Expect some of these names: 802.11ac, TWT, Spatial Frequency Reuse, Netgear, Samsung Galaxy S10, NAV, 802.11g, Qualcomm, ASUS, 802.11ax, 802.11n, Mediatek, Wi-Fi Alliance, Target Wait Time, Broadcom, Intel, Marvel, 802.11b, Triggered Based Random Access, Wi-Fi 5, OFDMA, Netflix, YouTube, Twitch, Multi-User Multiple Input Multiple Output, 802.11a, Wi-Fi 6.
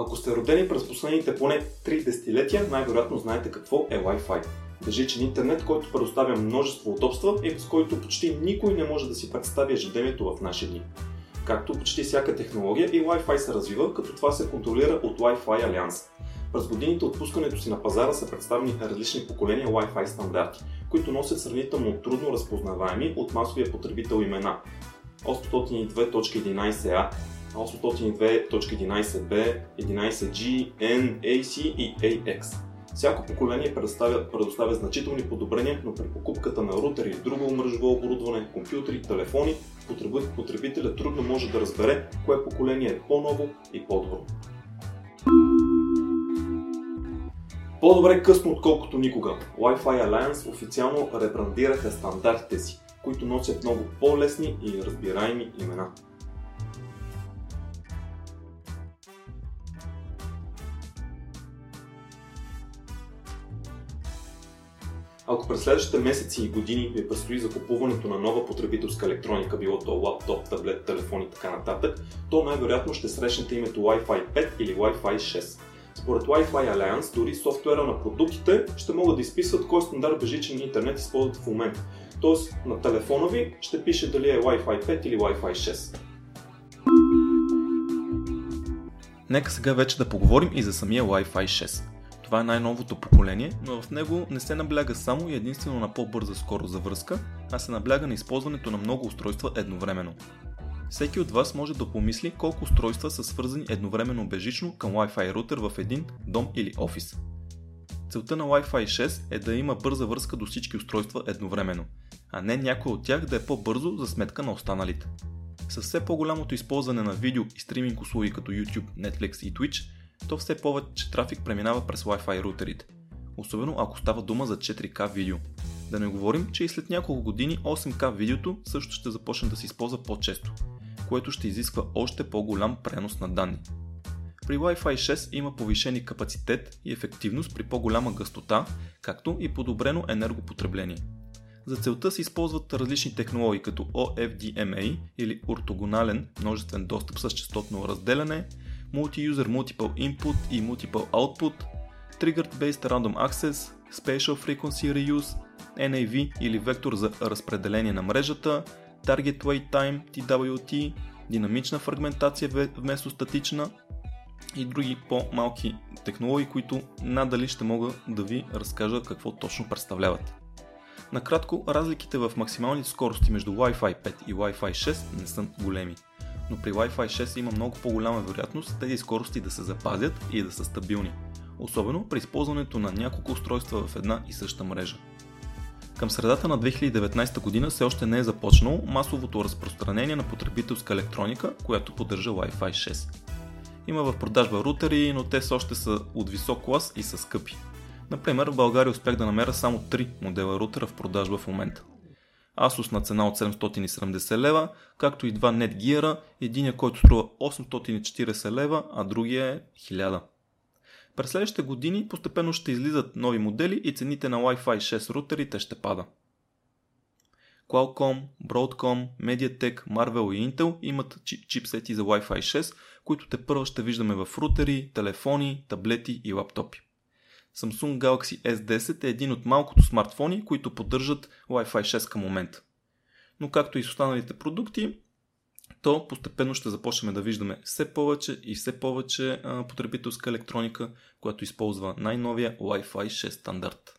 Ако сте родени през последните поне 3 десетилетия, най-вероятно знаете какво е Wi-Fi. Безжичен интернет, който предоставя множество удобства и с който почти никой не може да си представи ежедневието в наши дни. Както почти всяка технология, и Wi-Fi се развива, като това се контролира от Wi-Fi Alliance. През годините от пускането си на пазара са представени различни поколения Wi-Fi стандарти, които носят сравнително трудно разпознаваеми от масовия потребител имена: 802.11a, 802.11b, 11g, n, ac и ax. Всяко поколение предоставя значителни подобрения, но при покупката на рутери и друго мрежово оборудване, компютри, телефони, потребителят трудно може да разбере кое поколение е по-ново и по-добро. По-добре късно, отколкото никога. Wi-Fi Alliance официално ребрандираха стандартите си, които носят много по-лесни и разбираеми имена. Ако през следващите месеци и години ви предстои закупуването на нова потребителска електроника, било то лаптоп, таблет, телефон и така нататък, то най-вероятно ще срещнете името Wi-Fi 5 или Wi-Fi 6. Според Wi-Fi Alliance, дори софтуера на продуктите ще могат да изписват кой стандарт безжичен интернет използват в момента. Тоест на телефона ви ще пише дали е Wi-Fi 5 или Wi-Fi 6. Нека сега вече да поговорим и за самия Wi-Fi 6. Това е най-новото поколение, но в него не се набляга само и единствено на по-бърза скорост за връзка, а се набляга на използването на много устройства едновременно. Всеки от вас може да помисли колко устройства са свързани едновременно безжично към Wi-Fi рутер в един дом или офис. Целта на Wi-Fi 6 е да има бърза връзка до всички устройства едновременно, а не някой от тях да е по-бързо за сметка на останалите. С все по-голямото използване на видео и стриминг услуги като YouTube, Netflix и Twitch, то все повече трафик преминава през Wi-Fi рутерите, особено ако става дума за 4K видео. Да не говорим, че и след няколко години 8K видеото също ще започне да се използва по-често, което ще изисква още по-голям пренос на данни. При Wi-Fi 6 има повишени капацитет и ефективност при по-голяма гъстота, както и подобрено енергопотребление. За целта се използват различни технологии като OFDMA или ортогонален множествен достъп с честотно разделяне, Multi-User Multiple Input и Multiple Output, Triggered Based Random Access, Spatial Frequency Reuse, NAV или вектор за разпределение на мрежата, Target Wait Time, TWT, динамична фрагментация вместо статична и други по-малки технологии, които надали ще мога да ви разкажа какво точно представляват. Накратко, разликите в максималните скорости между Wi-Fi 5 и Wi-Fi 6 не са големи, но при Wi-Fi 6 има много по-голяма вероятност тези скорости да се запазят и да са стабилни, особено при използването на няколко устройства в една и съща мрежа. Към средата на 2019 година все още не е започнало масовото разпространение на потребителска електроника, която поддържа Wi-Fi 6. Има в продажба рутери, но те все още са от висок клас и са скъпи. Например, в България успях да намеря само 3 модела рутера в продажба в момента. ASUS на цена от 770 лева, както и два Netgear-а, единия който струва 840 лева, а другия е 1000. През следващите години постепенно ще излизат нови модели и цените на Wi-Fi 6 рутерите ще пада. Qualcomm, Broadcom, Mediatek, Marvel и Intel имат чипсети за Wi-Fi 6, които тепърва ще виждаме в рутери, телефони, таблети и лаптопи. Samsung Galaxy S10 е един от малкото смартфони, които поддържат Wi-Fi 6 към момента. Но както и с останалите продукти, то постепенно ще започнем да виждаме все повече и все повече потребителска електроника, която използва най-новия Wi-Fi 6 стандарт.